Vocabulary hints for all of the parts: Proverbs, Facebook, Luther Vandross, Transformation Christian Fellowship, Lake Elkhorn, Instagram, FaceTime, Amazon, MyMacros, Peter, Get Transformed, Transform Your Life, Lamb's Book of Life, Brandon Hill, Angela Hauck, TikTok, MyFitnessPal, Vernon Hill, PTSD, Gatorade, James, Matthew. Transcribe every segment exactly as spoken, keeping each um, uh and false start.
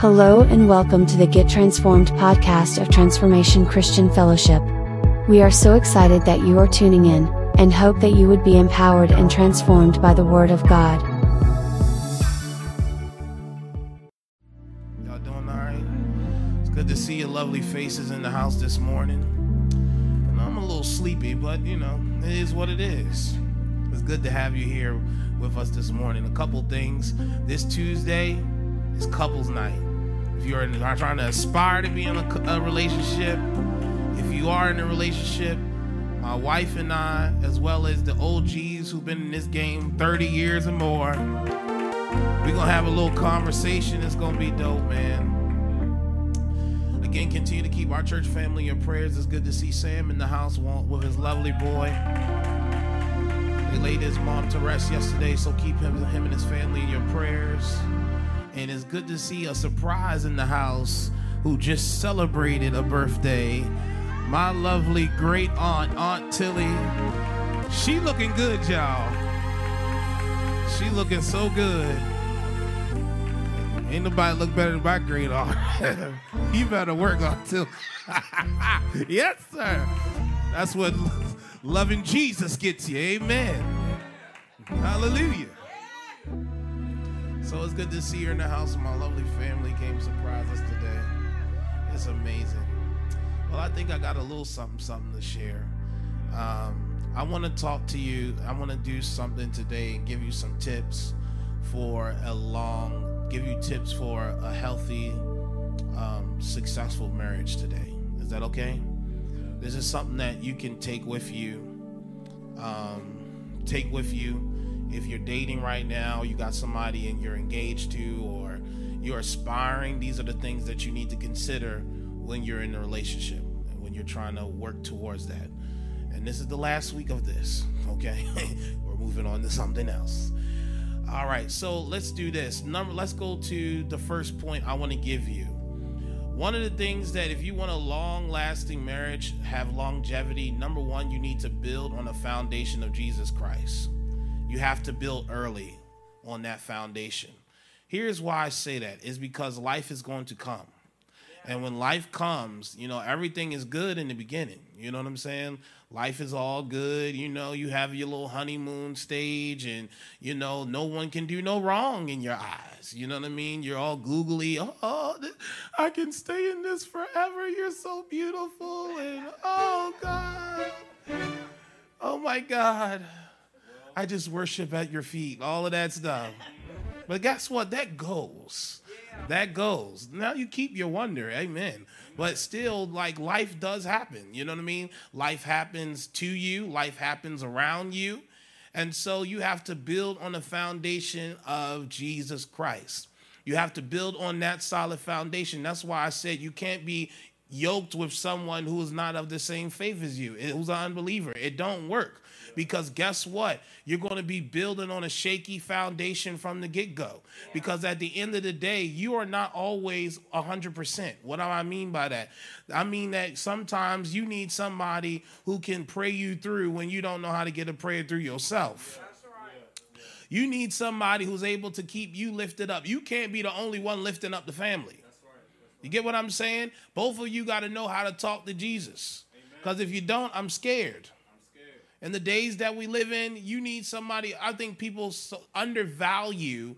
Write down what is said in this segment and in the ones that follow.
Hello and welcome to the Get Transformed podcast of Transformation Christian Fellowship. We are so excited that you are tuning in, and hope that you would be empowered and transformed by the Word of God. Y'all doing all right? It's good to see your lovely faces in the house this morning. And I'm a little sleepy, but you know, it is what it is. It's good to have you here with us this morning. A couple things. This Tuesday is couples night. If you're trying to aspire to be in a, a relationship, if you are in a relationship, my wife and I, as well as the O Gs who've been in this game thirty years and more, we're gonna have a little conversation. It's gonna be dope, man. Again, continue to keep our church family in prayers. It's good to see Sam in the house with his lovely boy. They laid his mom to rest yesterday, so keep him, him and his family in your prayers. And it's good to see a surprise in the house who just celebrated a birthday. My lovely great aunt, Aunt Tilly. She looking good, y'all. She looking so good. Ain't nobody look better than my great aunt. You better work, Aunt Tilly. Yes, sir. That's what loving Jesus gets you. Amen. Hallelujah. So it's good to see her in the house. My lovely family came to surprise us today. It's amazing. Well, I think I got a little something, something to share. Um, I want to talk to you. I want to do something today and give you some tips for a long, give you tips for a healthy, um, successful marriage today. Is that okay? This is something that you can take with you. Um, take with you. If you're dating right now, you got somebody and you're engaged to, or you're aspiring, these are the things that you need to consider when you're in a relationship and when you're trying to work towards that. And this is the last week of this, okay? We're moving on to something else. All right, so let's do this. Number, let's go to the first point I want to give you. One of the things that if you want a long-lasting marriage, have longevity, number one, you need to build on the foundation of Jesus Christ. You have to build early on that foundation. Here's why I say that, is because life is going to come. And when life comes, you know, everything is good in the beginning. You know what I'm saying? Life is all good. You know, you have your little honeymoon stage and, you know, no one can do no wrong in your eyes. You know what I mean? You're all googly. Oh, I can stay in this forever. You're so beautiful. And oh, God. Oh, my God. I just worship at your feet, all of that stuff. But guess what? That goes. That goes. Now you keep your wonder. Amen. But still, like, life does happen. You know what I mean? Life happens to you. Life happens around you. And so you have to build on the foundation of Jesus Christ. You have to build on that solid foundation. That's why I said you can't be yoked with someone who is not of the same faith as you, who's an unbeliever. It don't work. Because guess what? You're going to be building on a shaky foundation from the get-go. Yeah. Because at the end of the day, you are not always one hundred percent. What do I mean by that? I mean that sometimes you need somebody who can pray you through when you don't know how to get a prayer through yourself. Yeah. You need somebody who's able to keep you lifted up. You can't be the only one lifting up the family. That's right. That's right. You get what I'm saying? Both of you got to know how to talk to Jesus. Because if you don't, I'm scared. In the days that we live in, you need somebody. I think people so undervalue,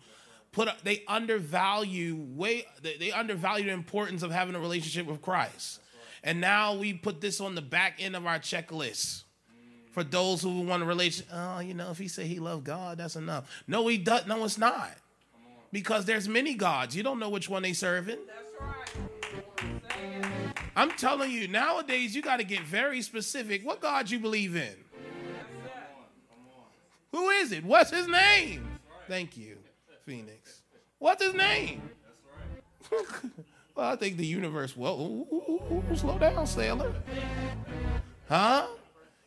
put they undervalue way they undervalue the importance of having a relationship with Christ. And now we put this on the back end of our checklist for those who want a relationship. Oh, you know, if he said he loved God, that's enough. No, he does. No, it's not, because there's many gods. You don't know which one they serving. That's right. I'm telling you, nowadays you got to get very specific. What God you believe in? Who is it? What's his name? Right. Thank you, Phoenix. What's his name? That's right. Well, I think the universe. Well, ooh, ooh, ooh, slow down, sailor. Huh?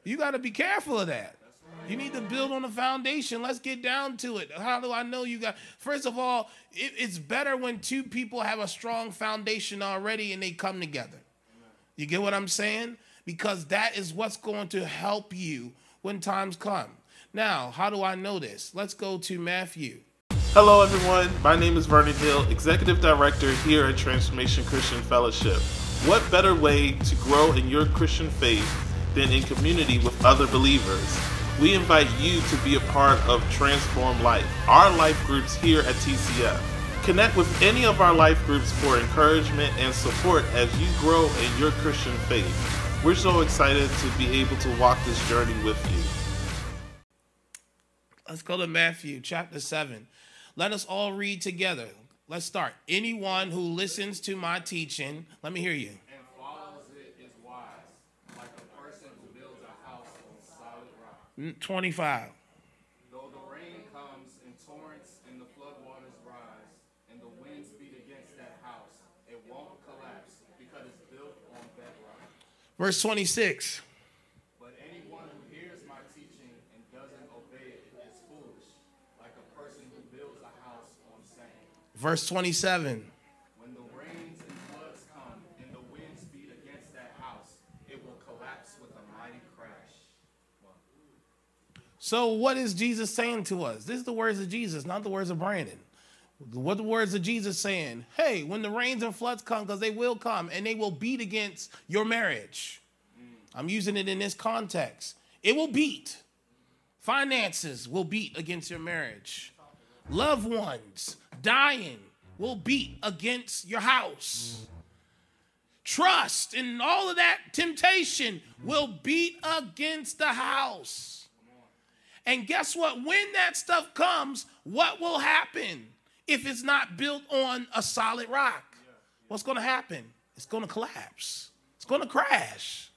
You got to be careful of that. Right. You need to build on the foundation. Let's get down to it. How do I know you got? First of all, it, it's better when two people have a strong foundation already and they come together. Amen. You get what I'm saying? Because that is what's going to help you when times come. Now, how do I know this? Let's go to Matthew. Hello everyone, my name is Vernon Hill, Executive Director here at Transformation Christian Fellowship. What better way to grow in your Christian faith than in community with other believers? We invite you to be a part of Transform Life, our life groups here at T C F. Connect with any of our life groups for encouragement and support as you grow in your Christian faith. We're so excited to be able to walk this journey with you. Let's go to Matthew chapter seven. Let us all read together. Let's start. Anyone who listens to my teaching, let me hear you. And follows it is wise, like a person who builds a house on solid rock. twenty-five. Though the rain comes in torrents and the floodwaters rise, and the winds beat against that house, it won't collapse because it's built on bedrock. Verse twenty-six. Verse twenty-seven. When the rains and floods come and the winds beat against that house, it will collapse with a mighty crash. Wow. So what is Jesus saying to us? This is the words of Jesus, not the words of Brandon. What the words of Jesus saying? Hey, when the rains and floods come, because they will come, and they will beat against your marriage. Mm. I'm using it in this context. It will beat. Finances will beat against your marriage. Loved ones dying will beat against your house. Trust and all of that temptation will beat against the house. And guess what? When that stuff comes, what will happen if it's not built on a solid rock? What's going to happen? It's going to collapse. It's going to crash.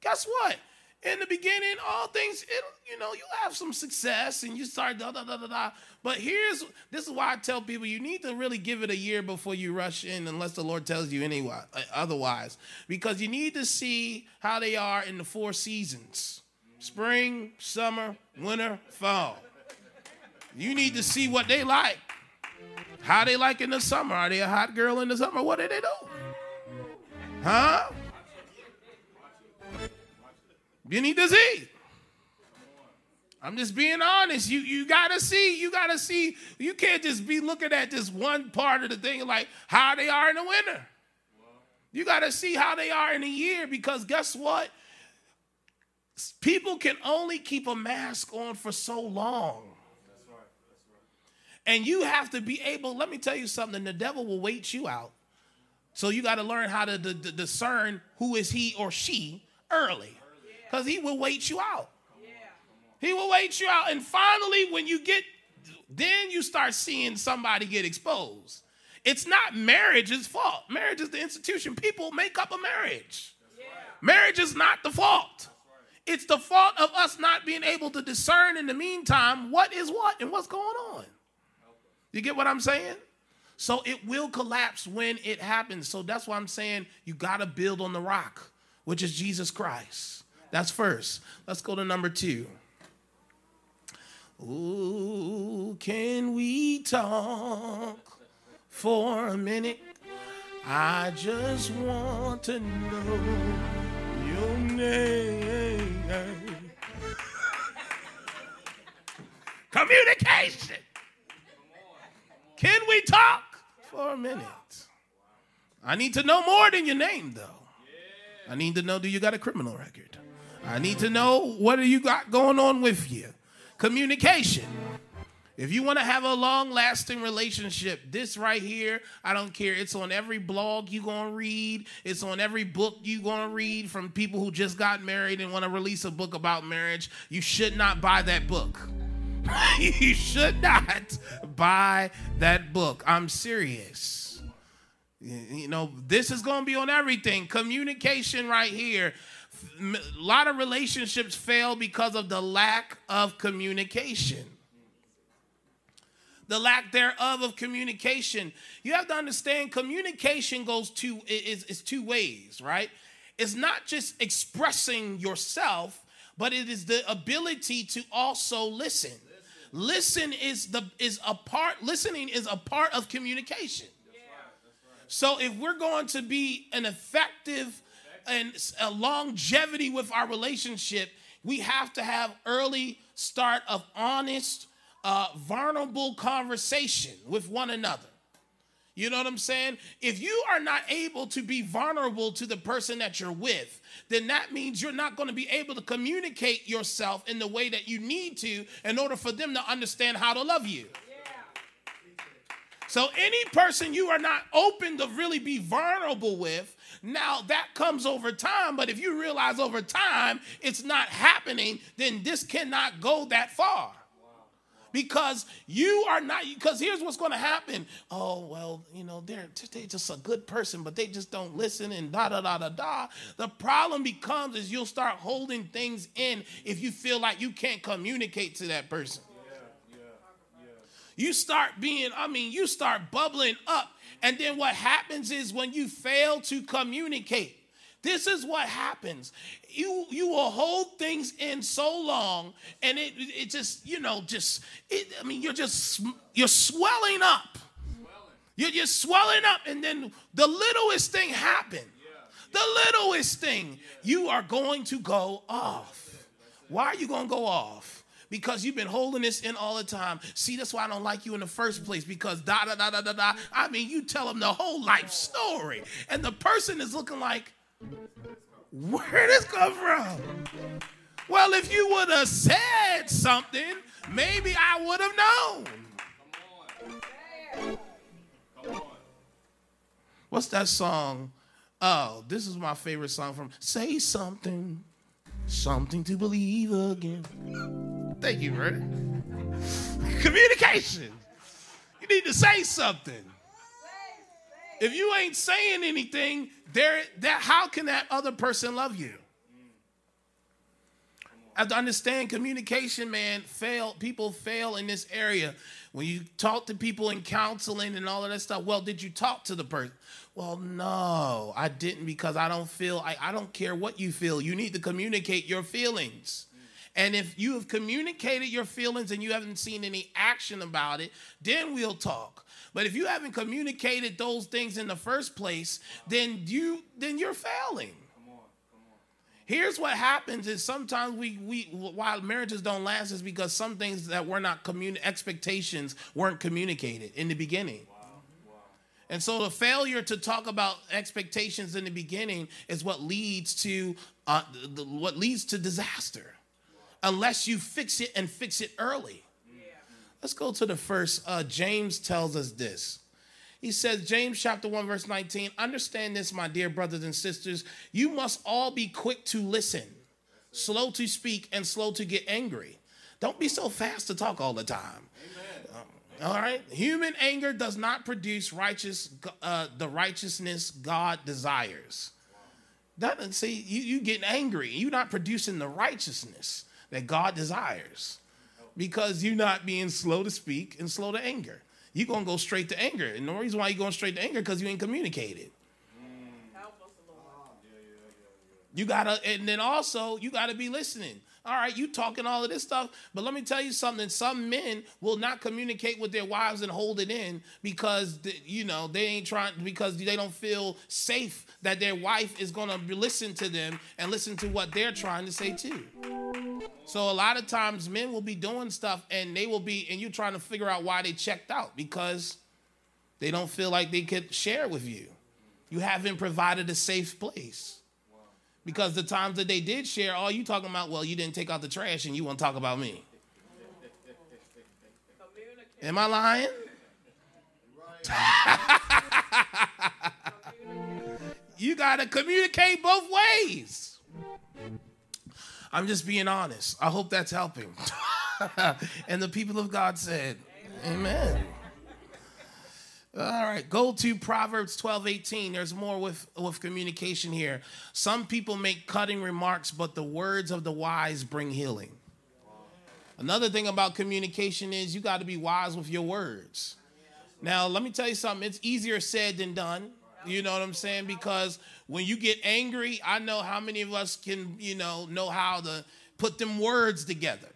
Guess what? In the beginning, all things, it, you know, you have some success and you start da, da, da, da, da. But here's, this is why I tell people you need to really give it a year before you rush in unless the Lord tells you anyway, otherwise. Because you need to see how they are in the four seasons. Spring, summer, winter, fall. You need to see what they like. How they like in the summer. Are they a hot girl in the summer? What do they do? Huh? You need to see. I'm just being honest. You you gotta see. You gotta see. You can't just be looking at this one part of the thing like how they are in the winter. You gotta see how they are in a year, because guess what? People can only keep a mask on for so long. That's right. That's right. And you have to be able, let me tell you something, the devil will wait you out. So you gotta learn how to d- d- discern who is he or she early. Because he will wait you out. Yeah. He will wait you out. And finally, when you get, then you start seeing somebody get exposed. It's not marriage's fault. Marriage is the institution. People make up a marriage. Yeah. Marriage is not the fault. Right. It's the fault of us not being able to discern in the meantime what is what and what's going on. You get what I'm saying? So it will collapse when it happens. So that's why I'm saying you got to build on the rock, which is Jesus Christ. That's first. Let's go to number two. Ooh, can we talk for a minute? I just want to know your name. Communication. Can we talk for a minute? I need to know more than your name, though. I need to know, do you got a criminal record? I need to know what do you got going on with you. Communication. If you want to have a long-lasting relationship, this right here, I don't care. It's on every blog you're going to read. It's on every book you're going to read from people who just got married and want to release a book about marriage. You should not buy that book. You should not buy that book. I'm serious. You know, this is going to be on everything. Communication right here. A lot of relationships fail because of the lack of communication. The lack thereof of communication. You have to understand communication goes two, it's, it's two ways, right? It's not just expressing yourself, but it is the ability to also listen. Listen, listen is the is a part, listening is a part of communication. So if we're going to be an effective and a longevity with our relationship, we have to have early start of honest uh, vulnerable conversation with one another. You know what I'm saying? If you are not able to be vulnerable to the person that you're with, then that means you're not going to be able to communicate yourself in the way that you need to in order for them to understand how to love you. Yeah. So any person you are not open to really be vulnerable with, now that comes over time. But if you realize over time it's not happening, then this cannot go that far. Because you are not, because here's what's going to happen. Oh, well, you know, they're, they're just a good person, but they just don't listen and da, da, da, da, da. The problem becomes is you'll start holding things in if you feel like you can't communicate to that person. Yeah, yeah, yeah. You start being, I mean, you start bubbling up. And then what happens is when you fail to communicate, this is what happens. You you will hold things in so long, and it it just, you know, just, it, I mean, you're just, you're swelling up. Swelling. You're just swelling up, and then the littlest thing happen. Yeah. Yeah. The littlest thing, yeah. You are going to go off. That's it. That's it. Why are you going to go off? Because you've been holding this in all the time. See, that's why I don't like you in the first place, because da, da, da, da, da, da. I mean, you tell them the whole life story, and the person is looking like, where did this come from? Well, if you would have said something, maybe I would have known. Come on. Come on. What's that song? Oh, this is my favorite song from Say Something, Something to Believe Again. Thank you, Bertie. Communication. You need to say something. If you ain't saying anything, there, that how can that other person love you? I have to understand communication, man. Fail people fail in this area. When you talk to people in counseling and all of that stuff, well, did you talk to the person? Well, no, I didn't, because I don't feel. I, I don't care what you feel. You need to communicate your feelings. And if you have communicated your feelings and you haven't seen any action about it, then we'll talk. But if you haven't communicated those things in the first place, then you then you're failing. Come on, come on, come on. Here's what happens is sometimes we we why marriages don't last is because some things that were not commun expectations weren't communicated in the beginning. Wow, wow. And so the failure to talk about expectations in the beginning is what leads to uh, the, what leads to disaster. Unless you fix it and fix it early. Yeah. Let's go to the first. Uh, James tells us this. He says, James chapter one, verse nineteen, understand this, my dear brothers and sisters. You must all be quick to listen, slow to speak, and slow to get angry. Don't be so fast to talk all the time. Um, all right. Human anger does not produce righteous, uh, the righteousness God desires. That, see, you, you getting angry. You're not producing the righteousness that God desires, because you're not being slow to speak and slow to anger. You're going to go straight to anger. And the reason why you're going straight to anger is because you ain't communicated. Mm. Help us, Lord. Oh, yeah, yeah, yeah, yeah. You got to, and then also, you got to be listening. All right, you talking all of this stuff, but let me tell you something. Some men will not communicate with their wives and hold it in because, you know, they ain't trying, because they don't feel safe that their wife is going to listen to them and listen to what they're trying to say too. So a lot of times men will be doing stuff and they will be, and you're trying to figure out why they checked out, because they don't feel like they could share with you. You haven't provided a safe place. Because the times that they did share, all you talking about, well, you didn't take out the trash and you want to talk about me. Am I lying? You got to communicate both ways. I'm just being honest. I hope that's helping. And the people of God said, amen. Amen. All right, go to Proverbs twelve eighteen. There's more with, with communication here. Some people make cutting remarks, but the words of the wise bring healing. Another thing about communication is you got to be wise with your words. Now, let me tell you something. It's easier said than done. You know what I'm saying? Because when you get angry, I know how many of us can, you know, know how to put them words together.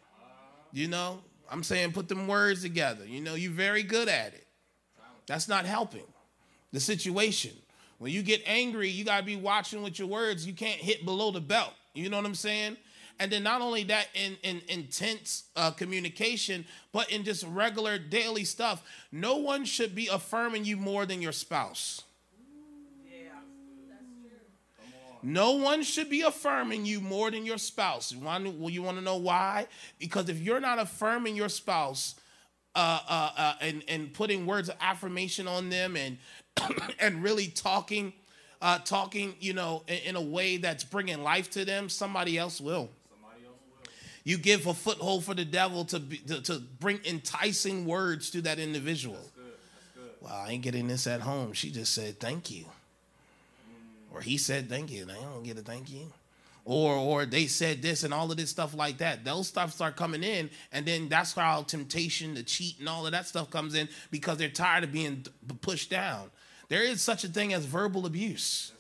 You know, I'm saying put them words together. You know, you're very good at it. That's not helping the situation. When you get angry, you got to be watching with your words. You can't hit below the belt. You know what I'm saying? And then not only that, in, in intense uh, communication, but in just regular daily stuff, no one should be affirming you more than your spouse. Yeah, that's true. No one should be affirming you more than your spouse. You want, well, you want to know why? Because if you're not affirming your spouse uh, uh, uh, and, and putting words of affirmation on them and, and really talking, Uh, talking, you know, in, in a way that's bringing life to them, somebody else will. Somebody else will. You give a foothold for the devil to be, to, to bring enticing words to that individual. That's good. That's good. Well, I ain't getting this at home. She just said thank you, mm. or he said thank you. And I don't get a thank you, or or they said this and all of this stuff like that. Those stuff start coming in, and then that's how temptation to cheat and all of that stuff comes in because they're tired of being pushed down. There is such a thing as verbal abuse.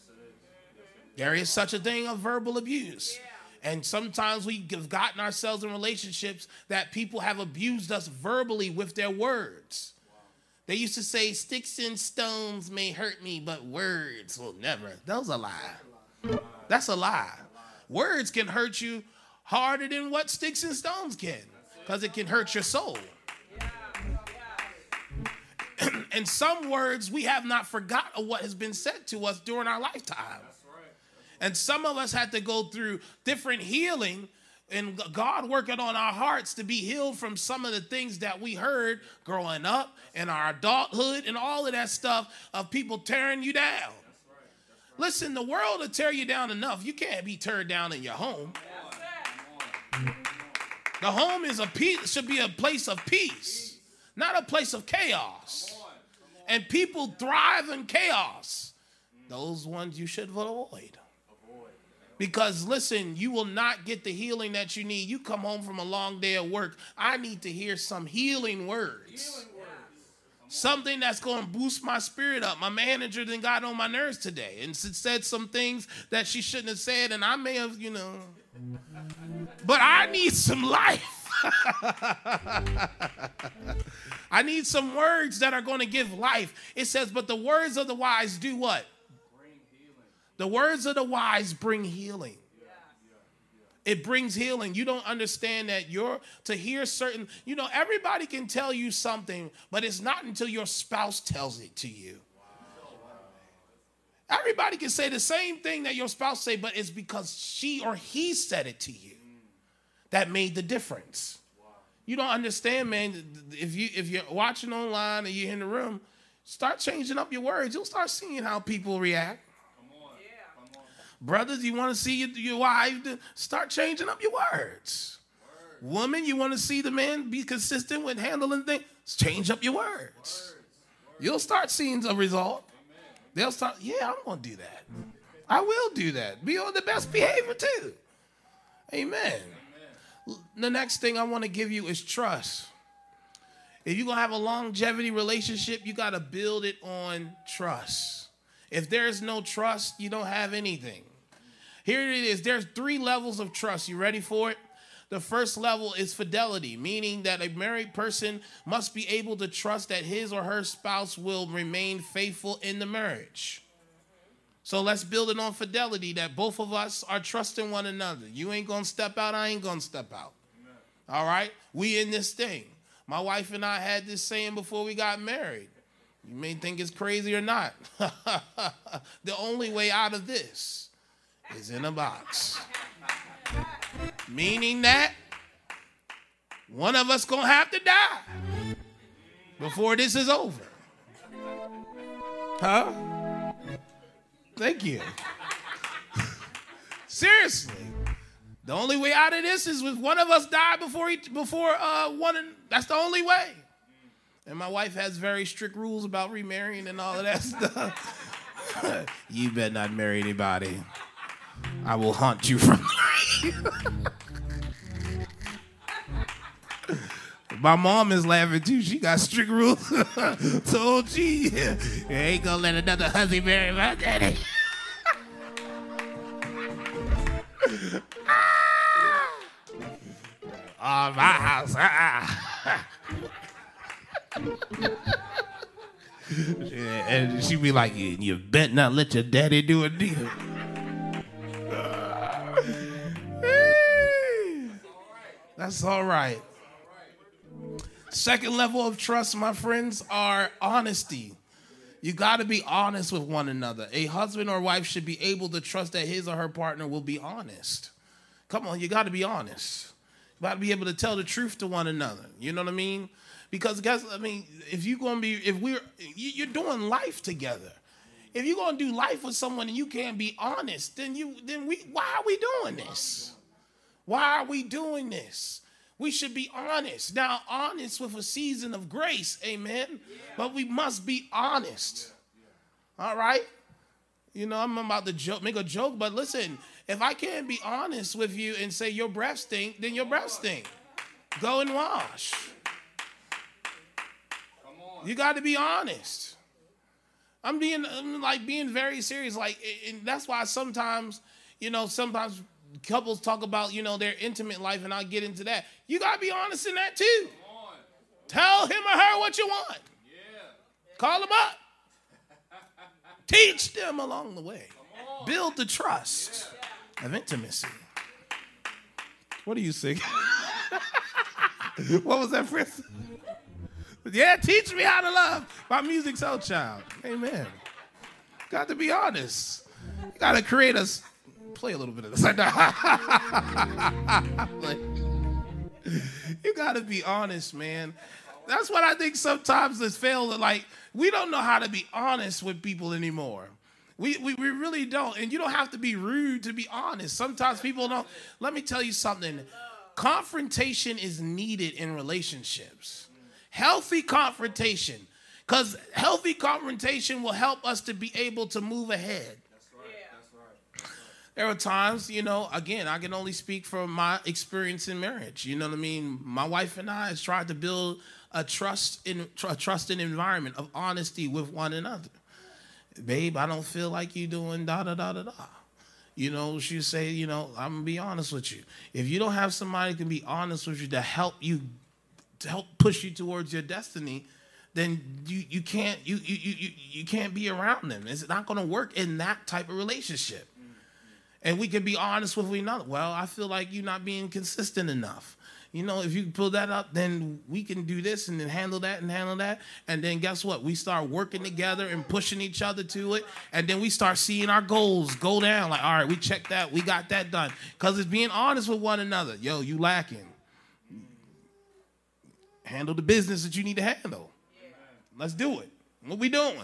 There is such a thing of verbal abuse. And sometimes we've gotten ourselves in relationships that people have abused us verbally with their words. They used to say, sticks and stones may hurt me, but words will never. That was a lie. That's a lie. Words can hurt you harder than what sticks and stones can, because it can hurt your soul. And some words we have not forgotten what has been said to us during our lifetime. That's right. That's right. And some of us had to go through different healing and God working on our hearts to be healed from some of the things that we heard growing up and our adulthood and all of that stuff of people tearing you down. That's right. That's right. Listen, the world will tear you down enough. You can't be teared down in your home. The home is a peace, should be a place of peace, not a place of chaos. And people thrive in chaos. Those ones you should avoid. Because listen, you will not get the healing that you need. You come home from a long day of work. I need to hear some healing words. Something that's going to boost my spirit up. My manager then got on my nerves today and said some things that she shouldn't have said. And I may have, you know. But I need some life. I need some words that are going to give life. It says, but the words of the wise do what? Bring healing. The words of the wise bring healing. Yeah. Yeah. It brings healing. You don't understand that you're to hear certain, you know, everybody can tell you something, but it's not until your spouse tells it to you. Wow. Everybody can say the same thing that your spouse say, but it's because she or he said it to you. That made the difference. Wow. You don't understand, man. If, you, if you're watching online and you're in the room, start changing up your words. You'll start seeing how people react. Come on. Yeah. Come on. Brothers, you want to see your, your wife? Start changing up your words. Words. Woman, you want to see the man be consistent with handling things? Change up your words. Words. Words. You'll start seeing the result. Amen. They'll start, yeah, I'm going to do that. I will do that. Be on the best behavior too. Amen. The next thing I want to give you is trust. If you're going to have a longevity relationship, you got to build it on trust. If there's no trust, you don't have anything. Here it is. There's three levels of trust. You ready for it? The first level is fidelity, meaning that a married person must be able to trust that his or her spouse will remain faithful in the marriage. So let's build it on fidelity that both of us are trusting one another. You ain't going to step out. I ain't going to step out. Amen. All right. We in this thing. My wife and I had this saying before we got married. You may think it's crazy or not. The only way out of this is in a box. Meaning that one of us going to have to die before this is over. Huh? Thank you. Seriously, the only way out of this is if one of us die before he, before uh, one. And, that's the only way. And my wife has very strict rules about remarrying and all of that stuff. You better not marry anybody. I will haunt you from. My mom is laughing too. She got strict rules. So she ain't gonna let another hussy marry my daddy. Ah! Oh, my house. Ah. And she be like, you bet not let your daddy do it neither. That's all right. Second level of trust, my friends, are honesty. You got to be honest with one another. A husband or wife should be able to trust that his or her partner will be honest. Come on, you got to be honest. You got to be able to tell the truth to one another. You know what I mean? Because guess, I mean, if you're going to be, if we're, you're doing life together. If you're going to do life with someone and you can't be honest, then you, then we, why are we doing this? Why are we doing this? We should be honest. Now, honest with a season of grace, amen? Yeah. But we must be honest, yeah, yeah. All right? You know, I'm about to joke, make a joke, but listen, if I can't be honest with you and say your breath stink, then your breath stink. Go and wash. Come on. You got to be honest. I'm being, I'm like being very serious. Like, and that's why sometimes, you know, sometimes couples talk about, you know, their intimate life, and I'll get into that. You got to be honest in that, too. Tell him or her what you want. Yeah. Call them up. Teach them along the way. Build the trust yeah. of intimacy. What are you singing? What was that, Fritz? Yeah, teach me how to love. My music's old child. Amen. Got to be honest. You got to create a... Play a little bit of this. Like, you got to be honest, man. That's what I think sometimes is failing. Like, we don't know how to be honest with people anymore. We, we we really don't. And you don't have to be rude to be honest. Sometimes people don't. Let me tell you something. Confrontation is needed in relationships. Healthy confrontation. Because healthy confrontation will help us to be able to move ahead. There are times, you know, again, I can only speak from my experience in marriage. You know what I mean? My wife and I has tried to build a trust in a trusting environment of honesty with one another. Babe, I don't feel like you doing da da da da da. You know, she say, you know, I'm gonna be honest with you. If you don't have somebody that can be honest with you to help you, to help push you towards your destiny, then you you can't you you you you can't be around them. It's not gonna work in that type of relationship. And we can be honest with one another. Well, I feel like you're not being consistent enough. You know, if you pull that up, then we can do this and then handle that and handle that. And then guess what? We start working together and pushing each other to it. And then we start seeing our goals go down. Like, all right, we checked that. We got that done. Because it's being honest with one another. Yo, you lacking. Handle the business that you need to handle. Let's do it. What we doing?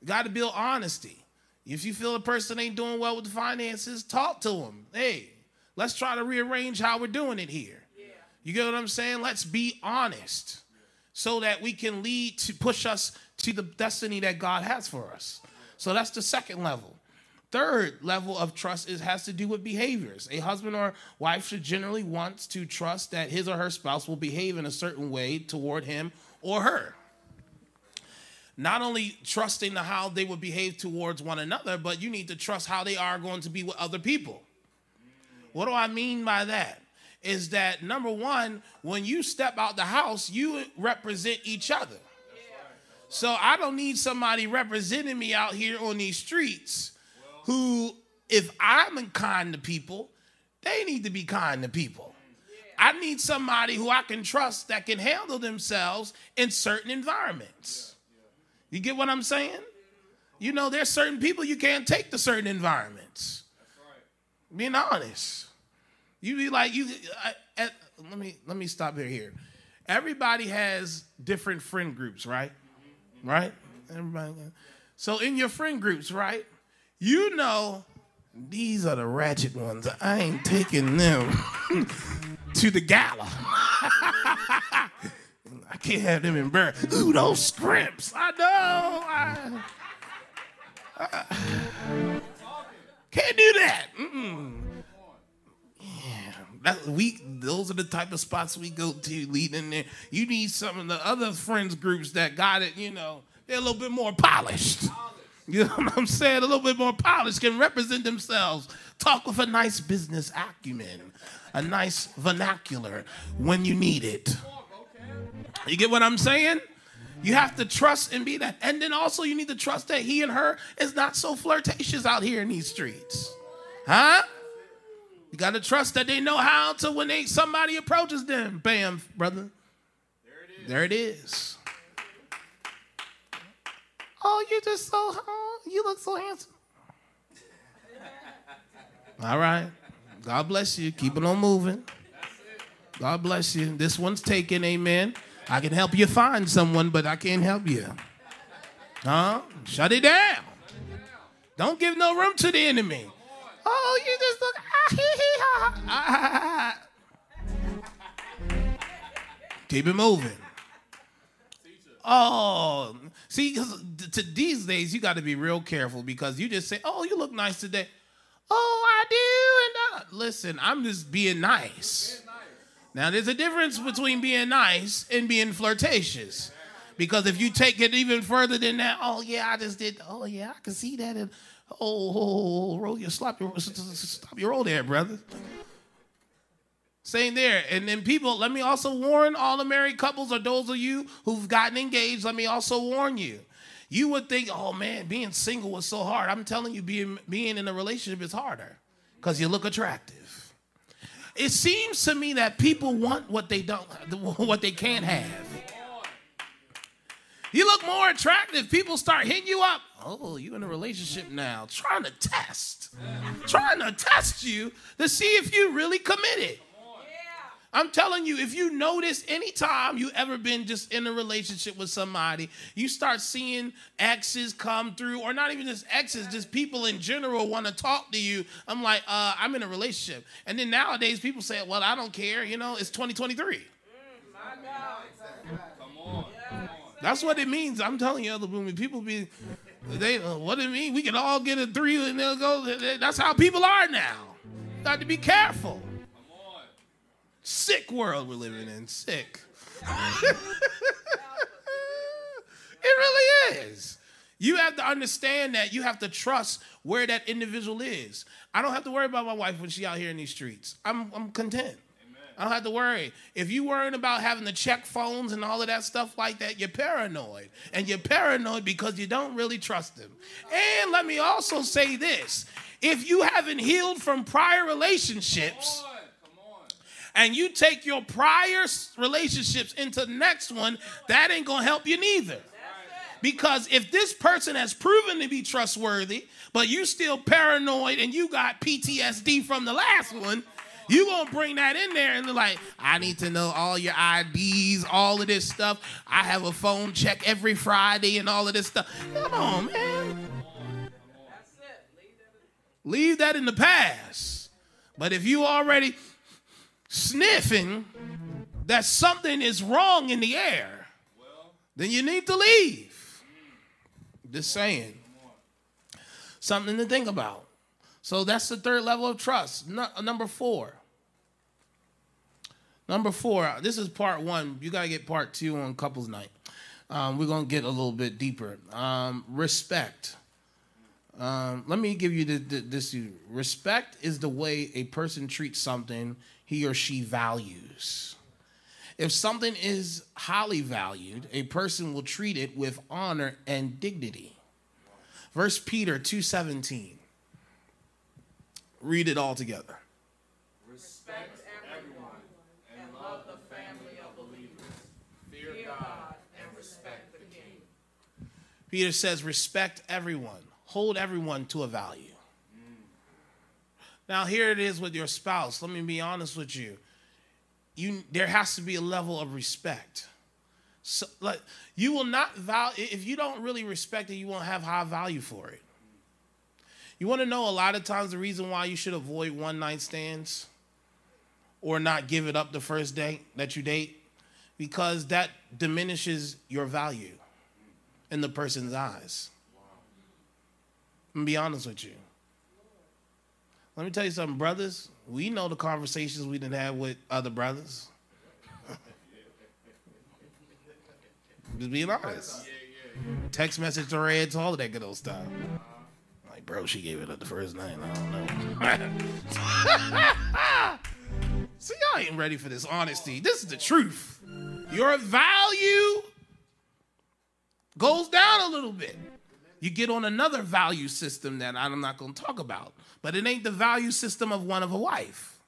We got to build honesty. If you feel a person ain't doing well with the finances, talk to them. Hey, let's try to rearrange how we're doing it here. Yeah. You get what I'm saying? Let's be honest so that we can lead to push us to the destiny that God has for us. So that's the second level. Third level of trust is, has to do with behaviors. A husband or wife should generally want to trust that his or her spouse will behave in a certain way toward him or her. Not only trusting the how they would behave towards one another, but you need to trust how they are going to be with other people. What do I mean by that? Is that, number one, when you step out the house, you represent each other. So I don't need somebody representing me out here on these streets who, if I'm kind to people, they need to be kind to people. I need somebody who I can trust that can handle themselves in certain environments. You get what I'm saying? You know, there's certain people you can't take to certain environments. That's right. Being honest, you be like you. I, I, let me let me stop here. Here, everybody has different friend groups, right? Right? Everybody. So in your friend groups, right? You know, these are the ratchet ones. I ain't taking them to the gala. I can't have them embarrassed. Ooh, those scripts. I know. I, I, can't do that. Mm-mm. Yeah, that we. Those are the type of spots we go to leading in there. You need some of the other friends groups that got it, you know, they're a little bit more polished. You know what I'm saying? A little bit more polished, can represent themselves, talk with a nice business acumen, a nice vernacular when you need it. You get what I'm saying? You have to trust and be that. And then also you need to trust that he and her is not so flirtatious out here in these streets. Huh? You got to trust that they know how to when they somebody approaches them. Bam, brother. There it is. There it is. Oh, you're just so, oh, you look so handsome. All right. God bless you. Keep it on moving. God bless you. This one's taken, amen. I can help you find someone, but I can't help you. Huh? Shut it down. Don't give no room to the enemy. Oh, you just look, ah, hee, hee, ha, ha, ah, ha, ha. Keep it moving. Oh, see, cause to these days, you got to be real careful because you just say, oh, you look nice today. Oh, I do. And I, listen, I'm just being nice. Now, there's a difference between being nice and being flirtatious. Because if you take it even further than that, oh, yeah, I just did. Oh, yeah, I can see that. And, oh, oh, roll your, slop your, stop your roll there, brother. Same there. And then people, let me also warn all the married couples or those of you who've gotten engaged, let me also warn you. You would think, oh, man, being single was so hard. I'm telling you, being, being in a relationship is harder because you look attractive. It seems to me that people want what they don't, what they can't have. You look more attractive. People start hitting you up. Oh, you in a relationship now, trying to test, trying to test you to see if you really committed. I'm telling you, if you notice any time you ever been just in a relationship with somebody, you start seeing exes come through, or not even just exes, just people in general want to talk to you. I'm like, uh, I'm in a relationship. And then nowadays people say, well, I don't care. You know, it's twenty twenty-three. Come on. That's what it means. I'm telling you, other women, people be, they, uh, what do you mean? We can all get a three and they'll go. That's how people are now. You got to be careful. Sick world we're living in. Sick. It really is. You have to understand that. You have to trust where that individual is. I don't have to worry about my wife when she's out here in these streets. I'm, I'm content. Amen. I don't have to worry. If you're worrying about having to check phones and all of that stuff like that, you're paranoid. And you're paranoid because you don't really trust them. And let me also say this. If you haven't healed from prior relationships... and you take your prior relationships into the next one, that ain't going to help you neither. Because if this person has proven to be trustworthy, but you still paranoid and you got P T S D from the last one, you going to bring that in there and they're like, I need to know all your I Ds, all of this stuff. I have a phone check every Friday and all of this stuff. Come on, man. That's it. Leave that in the past. But if you already... sniffing that something is wrong in the air, well, then you need to leave. Just saying. Something to think about. So that's the third level of trust. No, number four. Number four. This is part one. You got to get part two on couples night. Um, we're going to get a little bit deeper. Um, respect. Um, let me give you the, the, this. Respect is the way a person treats something he or she values. If something is highly valued, a person will treat it with honor and dignity. First Peter two seventeen. Read it all together. Respect everyone and love the family of believers. Fear God and respect the king. Peter says, respect everyone. Hold everyone to a value. Mm. Now, here it is with your spouse. Let me be honest with you. You there has to be a level of respect. So, like, you will not value, if you don't really respect it, you won't have high value for it. You want to know a lot of times the reason why you should avoid one night stands or not give it up the first date that you date? Because that diminishes your value in the person's eyes. I'm gonna be honest with you. Let me tell you something, brothers. We know the conversations we didn't have with other brothers. Just being honest. Text message to Reds, all of that good old stuff. Like, bro, she gave it up the first night. I don't know. See, y'all ain't ready for this honesty. This is the truth. Your value goes down a little bit. you get on another value system that I'm not going to talk about. But it ain't the value system of one of a wife.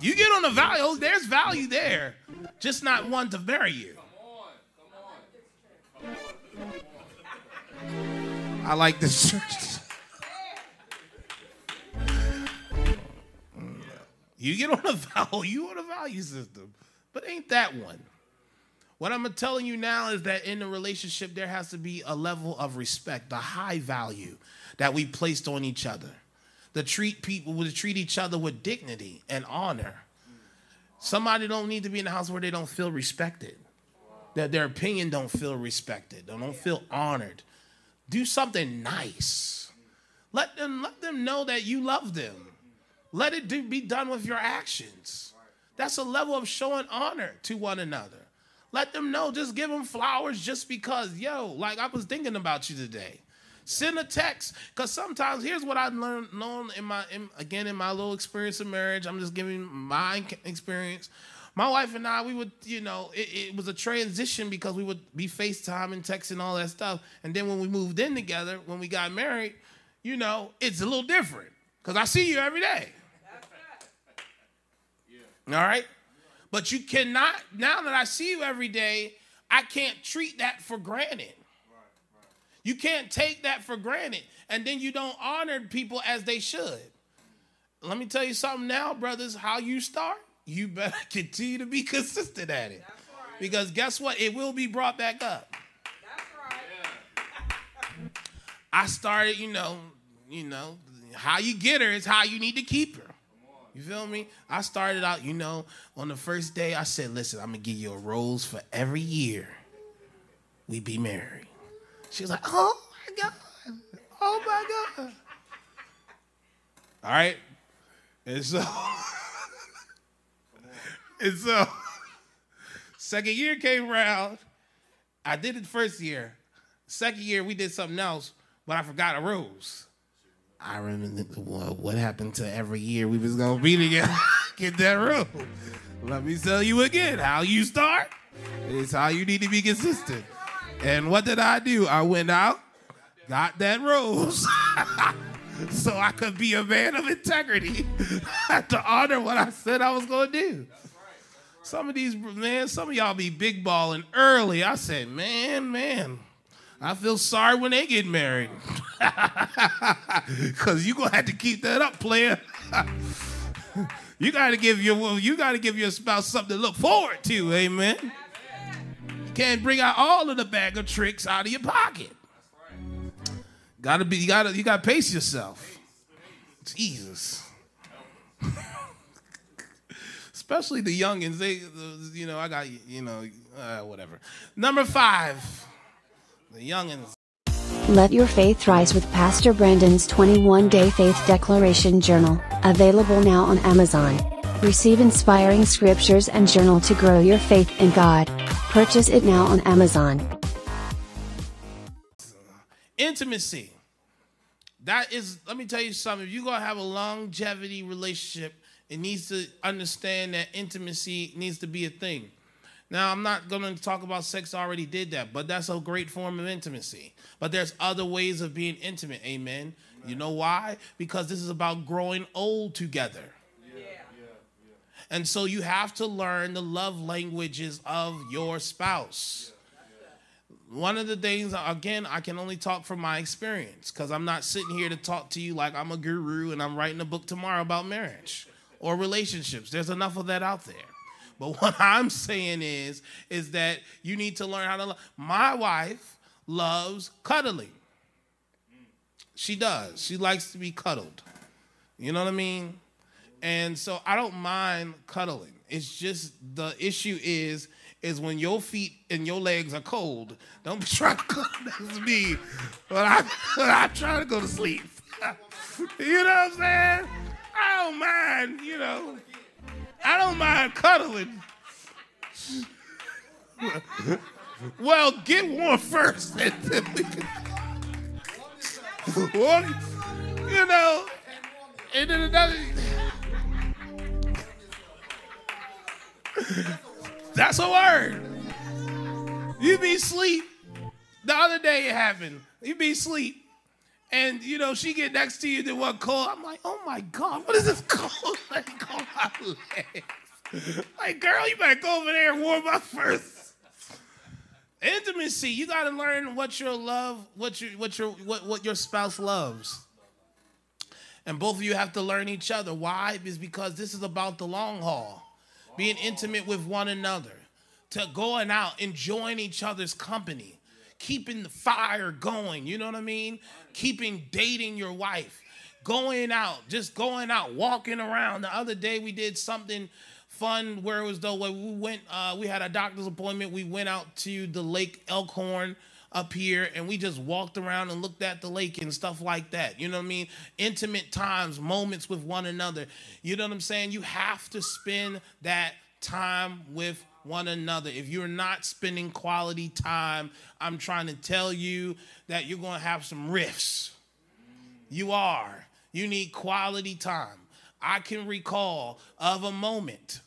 You get on the value, there's value there. Just not one to marry you. Come on, come on. Come on. I like this church. You get on a value, you on a value system. But ain't that one. What I'm telling you now is that in a relationship, there has to be a level of respect, a high value that we placed on each other. To treat people, to treat each other with dignity and honor. Somebody don't need to be in a house where they don't feel respected. That their opinion don't feel respected. They don't feel honored. Do something nice. Let them, let them know that you love them. Let it do, be done with your actions. That's a level of showing honor to one another. Let them know, just give them flowers just because, yo, like I was thinking about you today. Send a text, because sometimes here's what I've learned, known in my, in, again, in my little experience of marriage. I'm just giving my experience. My wife and I, we would, you know, it, it was a transition because we would be FaceTime and text and all that stuff. And then when we moved in together, when we got married, you know, it's a little different because I see you every day. All right? But you cannot, now that I see you every day, I can't treat that for granted. You can't take that for granted, and then you don't honor people as they should. Let me tell you something now, brothers. How you start, you better continue to be consistent at it. That's right. Because guess what? It will be brought back up. That's right. I started, you know, you know, how you get her is how you need to keep her. You feel me? I started out, you know, on the first day, I said, listen, I'm going to give you a rose for every year we be married. She was like, oh, my God. Oh, my God. All right? And so, and so, second year came around. I did it first year. Second year, we did something else, but I forgot a rose. I remember what happened to every year we was going to be together. Get that rose. Let me tell you again, how you start is how you need to be consistent. And what did I do? I went out, got that rose, so I could be a man of integrity to honor what I said I was going to do. That's right, that's right. Some of these, man, some of y'all be big balling early. I said, man, man, I feel sorry when they get married. Because you're going to have to keep that up, player. You got to give your, you got to give your spouse something to look forward to, amen. Can't bring out all of the bag of tricks out of your pocket. That's right. That's right. Gotta be, you gotta, you gotta pace yourself. Pace, pace. Jesus. Nope. Especially the youngins. They, you know, I got, you know, uh, whatever. Number five, the youngins. Let your faith rise with Pastor Brandon's twenty-one day Faith Declaration Journal, available now on Amazon. Receive inspiring scriptures and journal to grow your faith in God. Purchase it now on Amazon. Intimacy. That is, let me tell you something. If you're going to have a longevity relationship, it needs to understand that intimacy needs to be a thing. Now, I'm not going to talk about sex. I already did that, but that's a great form of intimacy. But there's other ways of being intimate. Amen. Amen. You know why? Because this is about growing old together. And so you have to learn the love languages of your spouse. One of the things, again, I can only talk from my experience because I'm not sitting here to talk to you like I'm a guru and I'm writing a book tomorrow about marriage or relationships. There's enough of that out there. But what I'm saying is, is that you need to learn how to love. My wife loves cuddling. She does. She likes to be cuddled. You know what I mean? And so I don't mind cuddling. It's just the issue is is when your feet and your legs are cold, don't try to cuddle next to me when I, when I try to go to sleep. You know what I'm saying? I don't mind, you know. I don't mind cuddling. Well, get warm first. And then we can... Warm, you know, and then another... That's a word. You be asleep. The other day it happened. You be asleep. And, you know, she get next to you, then what, cold? I'm like, oh, my God, what is this cold? Like, go my legs. Like, girl, you better go over there and warm up first. Intimacy. You got to learn what your love, what your, what, your, what, what your spouse loves. And both of you have to learn each other. Why? Is because this is about the long haul. Wow. Being intimate with one another. To going out, enjoying each other's company. Keeping the fire going, you know what I mean? Keeping dating your wife, going out, just going out, walking around. The other day we did something fun where it was though where we went, uh, we had a doctor's appointment. We went out to the Lake Elkhorn up here and we just walked around and looked at the lake and stuff like that. You know what I mean? Intimate times, moments with one another. You know what I'm saying? You have to spend that time with one another. If you're not spending quality time, I'm trying to tell you that you're going to have some rifts. You are. You need quality time. I can recall of a moment,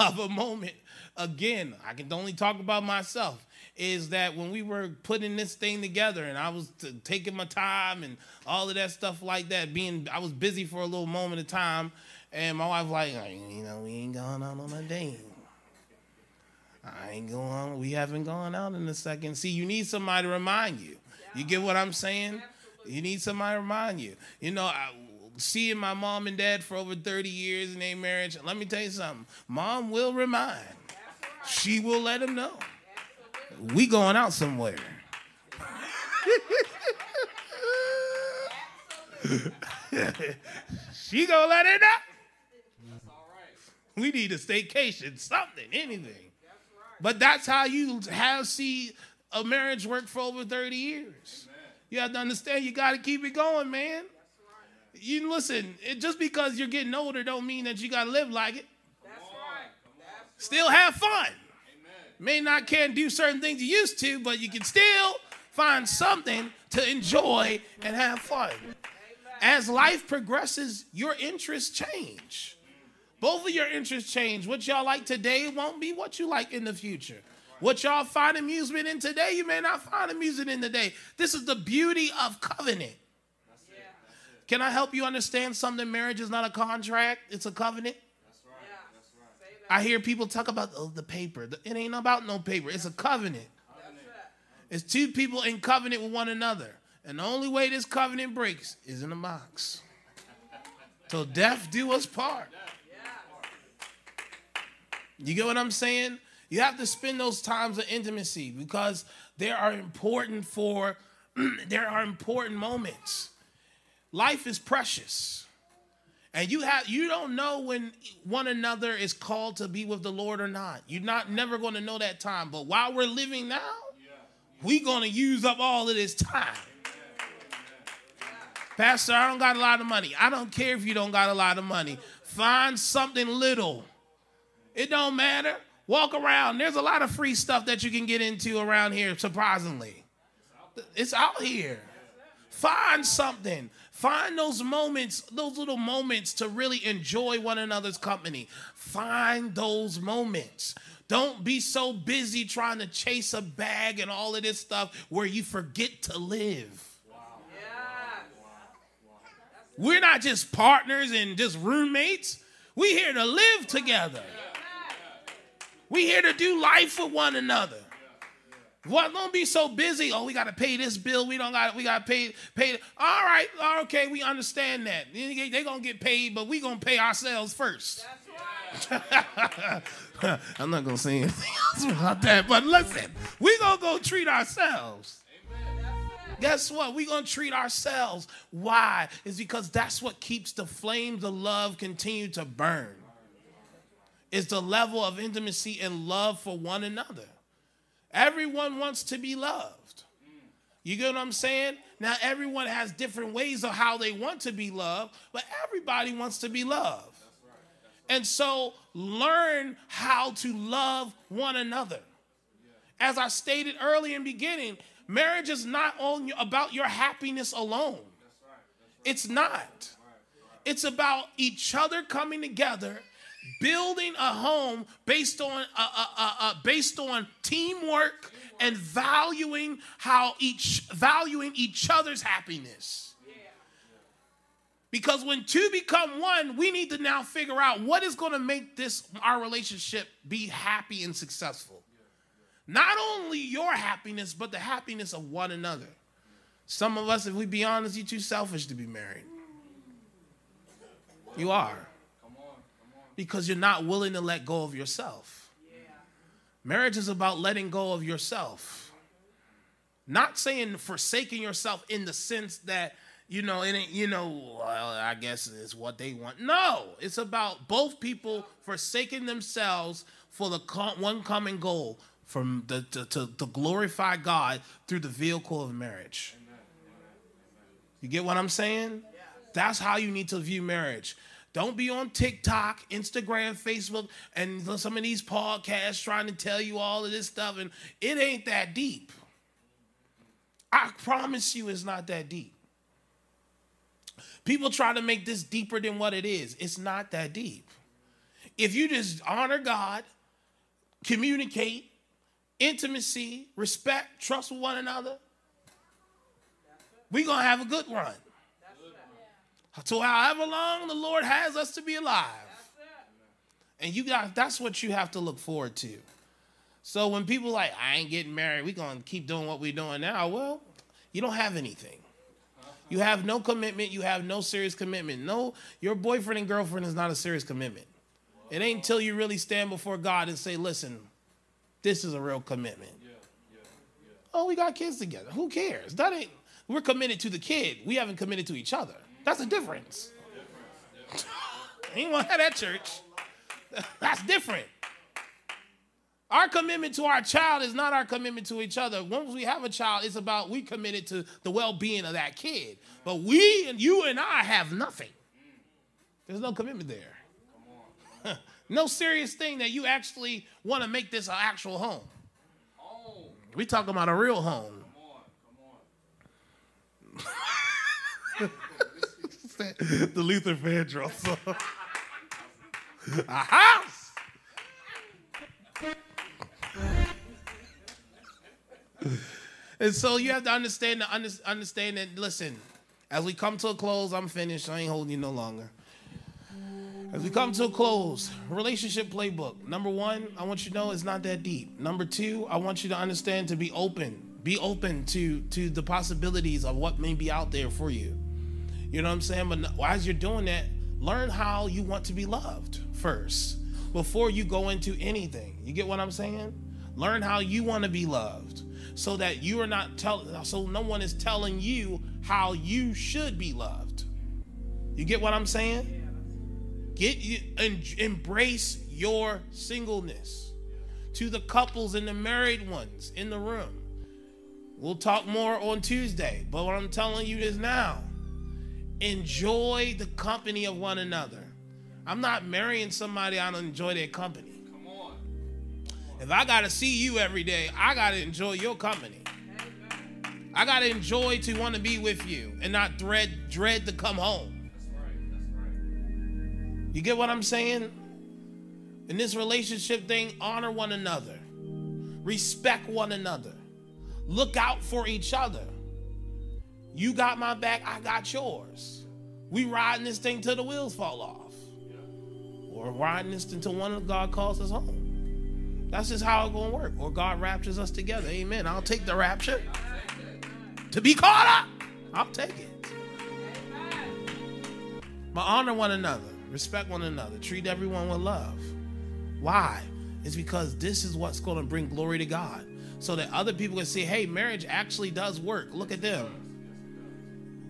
of a moment, again, I can only talk about myself, is that when we were putting this thing together and I was t- taking my time and all of that stuff like that, being, I was busy for a little moment of time, and my wife like, you know, we ain't going on on a date. I ain't going on. We haven't gone out in a second. See, you need somebody to remind you. Yeah. You get what I'm saying? Absolutely. You need somebody to remind you. You know, I, seeing my mom and dad for over thirty years in their marriage, let me tell you something. Mom will remind. Right. She will let them know. Absolutely. We going out somewhere. She going to let it know. That's all right. We need a staycation, something, anything. But that's how you have see a marriage work for over thirty years. Amen. You have to understand, you got to keep it going, man. That's right. You listen, it, just because you're getting older don't mean that you got to live like it. That's right. That's still right. Have fun. Amen. May not can do certain things you used to, but you can still find something to enjoy and have fun. Amen. As life progresses, your interests change. Both of your interests change. What y'all like today won't be what you like in the future. What y'all find amusement in today, you may not find amusement in today. This is the beauty of covenant. That's it. That's it. Can I help you understand something? Marriage is not a contract. It's a covenant. That's right. Yeah. That's right. I hear people talk about oh, the paper. It ain't about no paper. It's a covenant. covenant. It's two people in covenant with one another. And the only way this covenant breaks is in a box. Till death do us part. You get what I'm saying? You have to spend those times of intimacy because there are important for there are important moments. Life is precious. And you have you don't know when one another is called to be with the Lord or not. You're not never going to know that time, but while we're living now, we're going to use up all of this time. Pastor, I don't got a lot of money. I don't care if you don't got a lot of money. Find something little. It don't matter. Walk around. There's a lot of free stuff that you can get into around here, surprisingly. It's out here. Find something. Find those moments, those little moments to really enjoy one another's company. Find those moments. Don't be so busy trying to chase a bag and all of this stuff where you forget to live. Wow. Yes. We're not just partners and just roommates. We're here to live together. We here to do life with one another. What don't be so busy? Oh, we gotta pay this bill. We don't got. We gotta pay. Pay. All right. Okay. We understand that. They gonna get paid, but we gonna pay ourselves first. That's right. I'm not gonna say anything else about that. But listen, we gonna go treat ourselves. Guess what? We're going to treat ourselves. Why? It's because that's what keeps the flames of love continue to burn. It's the level of intimacy and love for one another. Everyone wants to be loved. You get what I'm saying? Now, everyone has different ways of how they want to be loved, but everybody wants to be loved. And so learn how to love one another. As I stated earlier in the beginning, marriage is not on your, about your happiness alone. That's right, that's right. It's not. That's right, that's right. It's about each other coming together, building a home based on uh, uh, uh, uh, based on teamwork, teamwork and valuing how each valuing each other's happiness. Yeah. Because when two become one, we need to now figure out what is going to make this our relationship be happy and successful. Yeah. Yeah. Not only your happiness, but the happiness of one another. Some of us, if we be honest, you're too selfish to be married. You are. Come on, come on. Because you're not willing to let go of yourself. Yeah. Marriage is about letting go of yourself. Not saying forsaking yourself in the sense that, you know, it ain't, you know, well, I guess it's what they want. No, it's about both people forsaking themselves for the co- one common goal, from the, to, to, to glorify God through the vehicle of marriage. Amen. You get what I'm saying? That's how you need to view marriage. Don't be on TikTok, Instagram, Facebook, and some of these podcasts trying to tell you all of this stuff, and it ain't that deep. I promise you it's not that deep. People try to make this deeper than what it is. It's not that deep. If you just honor God, communicate, intimacy, respect, trust with one another, we're going to have a good run. To however long the Lord has us to be alive. And you got, that's what you have to look forward to. So when people are like, I ain't getting married, we're going to keep doing what we're doing now. Well, you don't have anything. You have no commitment. You have no serious commitment. No, your boyfriend and girlfriend is not a serious commitment. It ain't until you really stand before God and say, listen, this is a real commitment. Yeah, yeah, yeah. Oh, we got kids together. Who cares? That ain't, we're committed to the kid. We haven't committed to each other. That's the difference. Ain't gonna have that church. That's different. Our commitment to our child is not our commitment to each other. Once we have a child, it's about we committed to the well-being of that kid. But we and you and I have nothing. There's no commitment there. No serious thing that you actually want to make this an actual home. We talking about a real home. Come on, come on. The Luther Vandross song. A house. And so you have to understand, understand that, listen, as we come to a close, I'm finished. I ain't holding you no longer. As we come to a close, relationship playbook. Number one, I want you to know it's not that deep. Number two, I want you to understand to be open. Be open to, to the possibilities of what may be out there for you. You know what I'm saying? But as you're doing that, learn how you want to be loved first before you go into anything. You get what I'm saying? Learn how you want to be loved so that you are not telling, so no one is telling you how you should be loved. You get what I'm saying? Get you en- embrace your singleness. To the couples and the married ones in the room, we'll talk more on Tuesday, but what I'm telling you is now. Enjoy the company of one another. I'm not marrying somebody I don't enjoy their company. Come on. Come on. If I gotta see you every day, I gotta enjoy your company. Amen. I gotta enjoy to want to be with you and not dread dread to come home. That's right. That's right. You get what I'm saying? In this relationship thing, honor one another, respect one another, look out for each other. You got my back, I got yours. We riding this thing till the wheels fall off. Yeah. Or riding this until one of God calls us home. That's just how it's going to work. Or God raptures us together. Amen. I'll take the rapture. To be caught up, I'll take it. But honor one another. Respect one another. Treat everyone with love. Why? It's because this is what's going to bring glory to God. So that other people can see, hey, marriage actually does work. Look at them.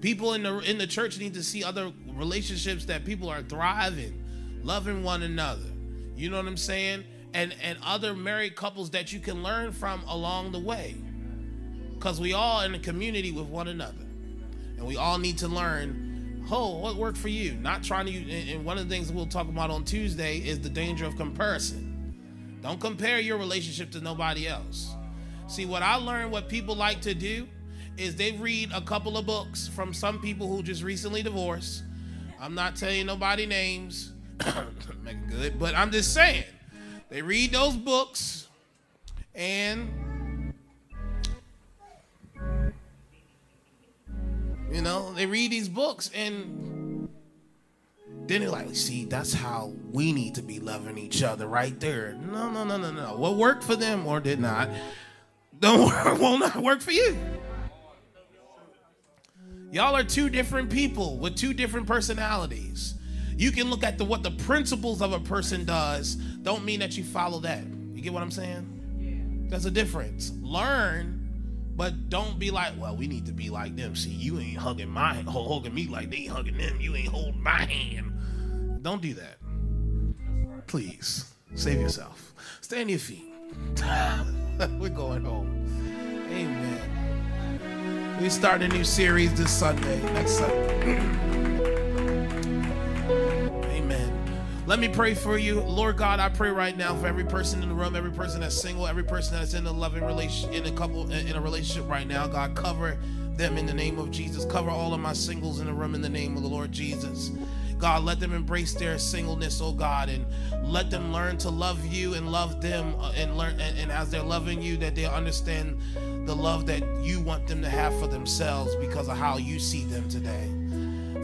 People in the in the church need to see other relationships that people are thriving, loving one another. You know what I'm saying? And and other married couples that you can learn from along the way. Because we all in a community with one another. And we all need to learn, oh, what worked for you? Not trying to, and one of the things we'll talk about on Tuesday is the danger of comparison. Don't compare your relationship to nobody else. See, what I learned, what people like to do, is they read a couple of books from some people who just recently divorced. I'm not telling nobody names. Make it good, but I'm just saying. They read those books and You know, they read these books and then they're like, see, that's how we need to be loving each other right there. No, no, no, no, no. What worked for them or did not, don't will not work for you. Y'all are two different people with two different personalities. You can look at the, what the principles of a person does. Don't mean that you follow that. You get what I'm saying? Yeah. That's a difference. Learn, but don't be like, well, we need to be like them. See, you ain't hugging my, hugging me like they hugging them. You ain't holding my hand. Don't do that. Please, save yourself. Stay on your feet. We're going home. Amen. We start a new series this Sunday, next Sunday. Amen. Let me pray for you. Lord God, I pray right now for every person in the room, every person that's single, every person that's in a loving relation, in a couple, in a relationship right now. God, cover them in the name of Jesus. Cover all of my singles in the room in the name of the Lord Jesus. God, let them embrace their singleness, oh God, and let them learn to love you and love them, and learn, and, and as they're loving you, that they understand the love that you want them to have for themselves because of how you see them today.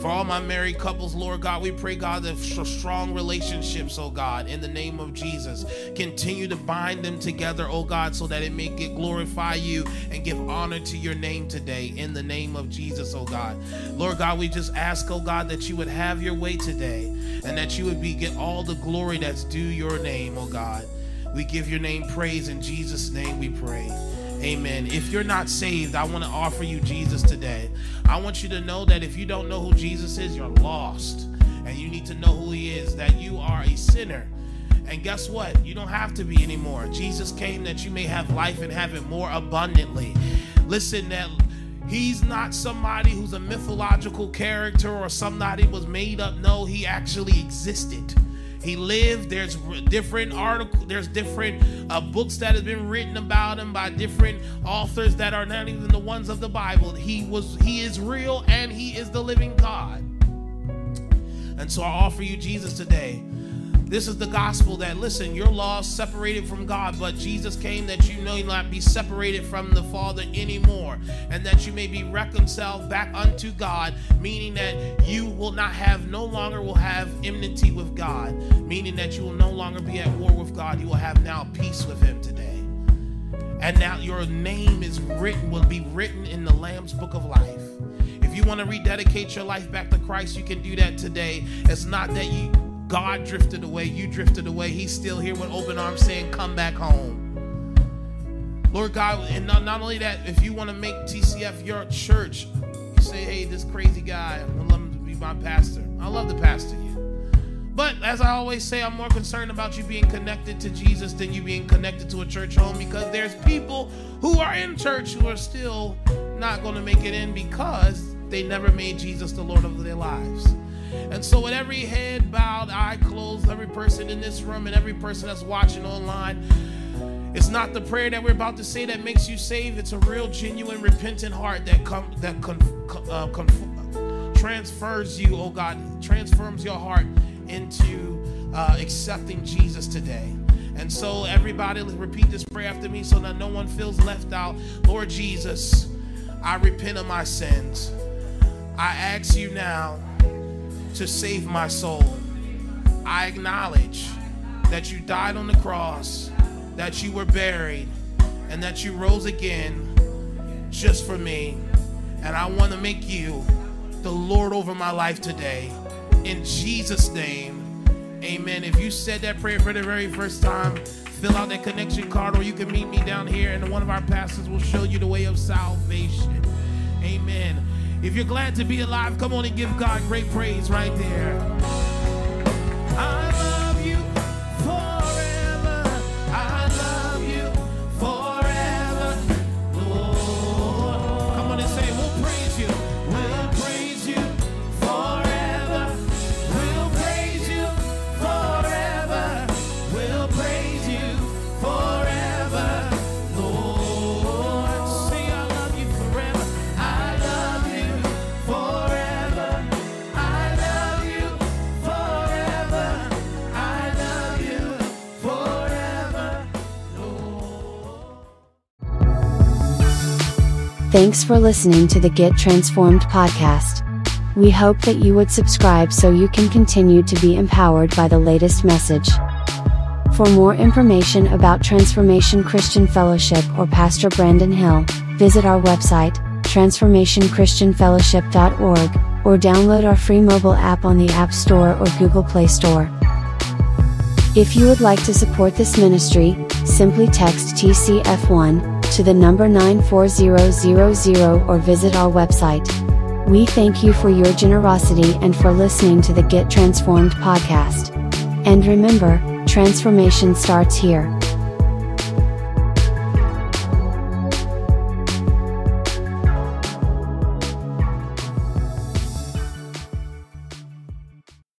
For all my married couples, Lord God, we pray, God, that strong relationships, oh God, in the name of Jesus, continue to bind them together, oh God, so that it may get glorify you and give honor to your name today, in the name of Jesus, oh God. Lord God, we just ask, oh God, that you would have your way today and that you would be get all the glory that's due your name, oh God. We give your name praise. In Jesus' name we pray. Amen. If you're not saved, I want to offer you Jesus today. I want you to know that if you don't know who Jesus is, you're lost. And you need to know who he is, that you are a sinner. And guess what? You don't have to be anymore. Jesus came that you may have life and have it more abundantly. Listen, that he's not somebody who's a mythological character or somebody was made up. No, he actually existed. He lived. There's different articles. There's different uh, books that have been written about him by different authors that are not even the ones of the Bible. He was. He is real, and he is the living God. And so I offer you Jesus today. This is the gospel that, listen, you're lost, separated from God, but Jesus came that you may not be separated from the Father anymore, and that you may be reconciled back unto God, meaning that you will not have, no longer will have enmity with God, meaning that you will no longer be at war with God. You will have now peace with him today. And now your name is written, will be written in the Lamb's Book of Life. If you want to rededicate your life back to Christ, you can do that today. It's not that you... God drifted away, you drifted away. He's still here with open arms saying, come back home. Lord God, and not, not only that, if you want to make T C F your church, you say, hey, this crazy guy, I love him to be my pastor. I love to pastor you. But as I always say, I'm more concerned about you being connected to Jesus than you being connected to a church home, because there's people who are in church who are still not going to make it in because they never made Jesus the Lord of their lives. And so with every head bowed, eye closed, every person in this room and every person that's watching online, it's not the prayer that we're about to say that makes you saved. It's a real, genuine, repentant heart that com that con uh, con transfers you, oh God, transforms your heart into uh, accepting Jesus today. And so everybody, let's repeat this prayer after me so that no one feels left out. Lord Jesus, I repent of my sins. I ask you now to save my soul. I acknowledge that you died on the cross, that you were buried, and that you rose again just for me. And I want to make you the Lord over my life today. In Jesus' name, amen. If you said that prayer for the very first time, fill out that connection card, or you can meet me down here and one of our pastors will show you the way of salvation. Amen. If you're glad to be alive, come on and give God great praise right there. I love you forever. I love you forever, Lord. Come on and say, we'll praise you. We'll praise you forever. We'll praise you forever. We'll praise you forever, Lord. Say, I love you forever. I forever, I love you forever, Thanks for listening to the Get Transformed podcast. We hope that you would subscribe so you can continue to be empowered by the latest message. For more information about Transformation Christian Fellowship or Pastor Brandon Hill, visit our website, transformation christian fellowship dot org, or download our free mobile app on the App Store or Google Play Store. If you would like to support this ministry, simply text T C F one to the number nine four zero zero zero or visit our website. We thank you for your generosity and for listening to the Get Transformed podcast. And remember, transformation starts here.